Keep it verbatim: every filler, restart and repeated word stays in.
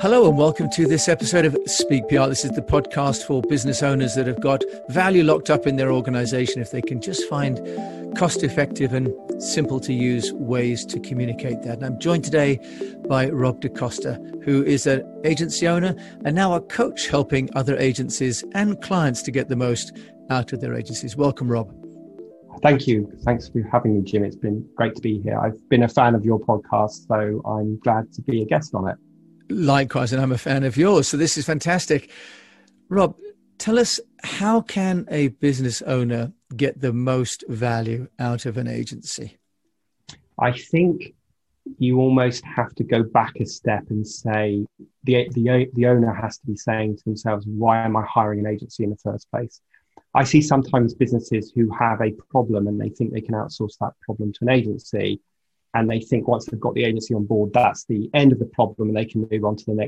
Hello and welcome to this episode of SPEAK|Pr. This is the podcast for business owners that have got value locked up in their organization if they can just find cost-effective and simple-to-use ways to communicate that. And I'm joined today by Rob da Cosa, who is an agency owner and now a coach helping other agencies and clients to get the most out of their agencies. Welcome, Rob. Thank you. Thanks for having me, Jim. It's been great to be here. I've been a fan of your podcast, so I'm glad to be a guest on it. Likewise, and I'm a fan of yours, so this is fantastic. Rob, tell us, how can a business owner get the most value out of an agency? I think you almost have to go back a step and say the, the, the owner has to be saying to themselves, why am I hiring an agency in the first place? I see sometimes businesses who have a problem and they think they can outsource that problem to an agency. And they think once they've got the agency on board, that's the end of the problem and they can move on to the next